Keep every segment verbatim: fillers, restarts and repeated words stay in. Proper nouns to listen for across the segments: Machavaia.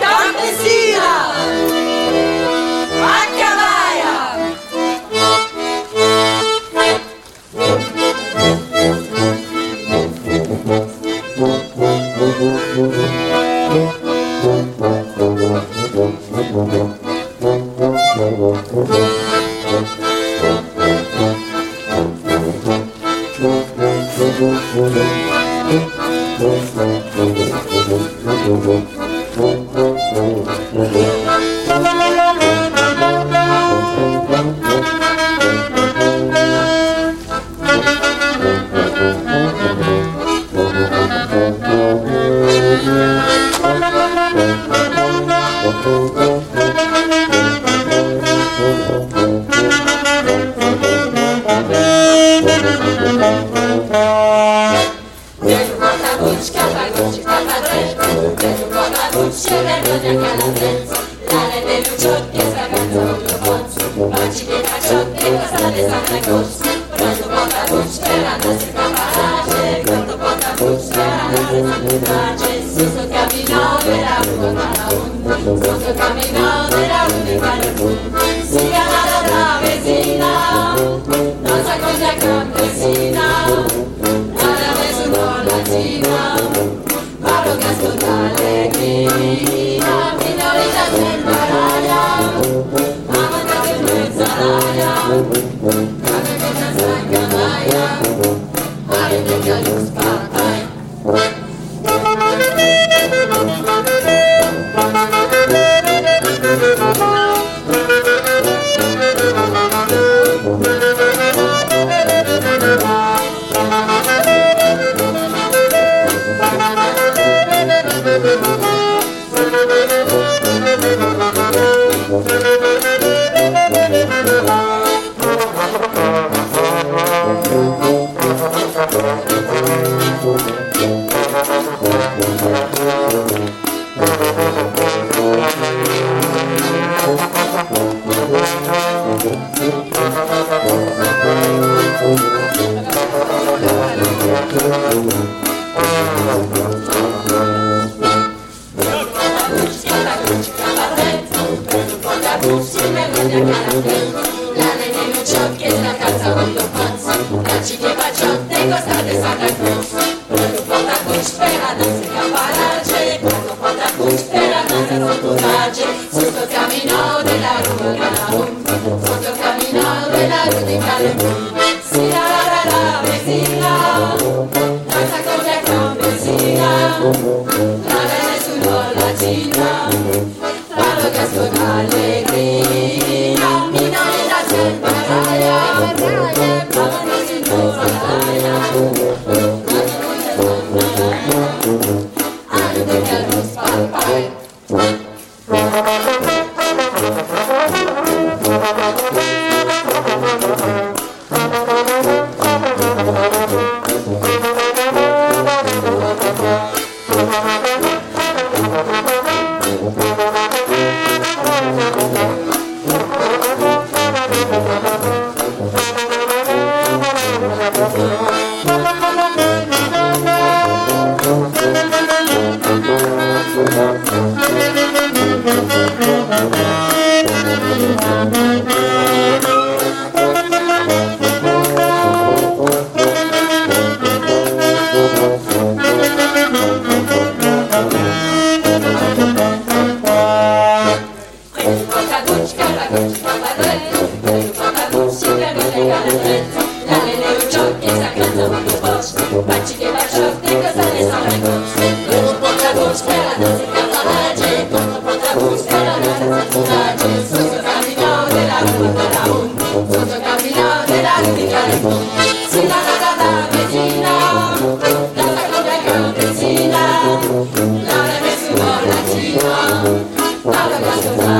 Campesina, Machavaia.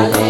Gracias.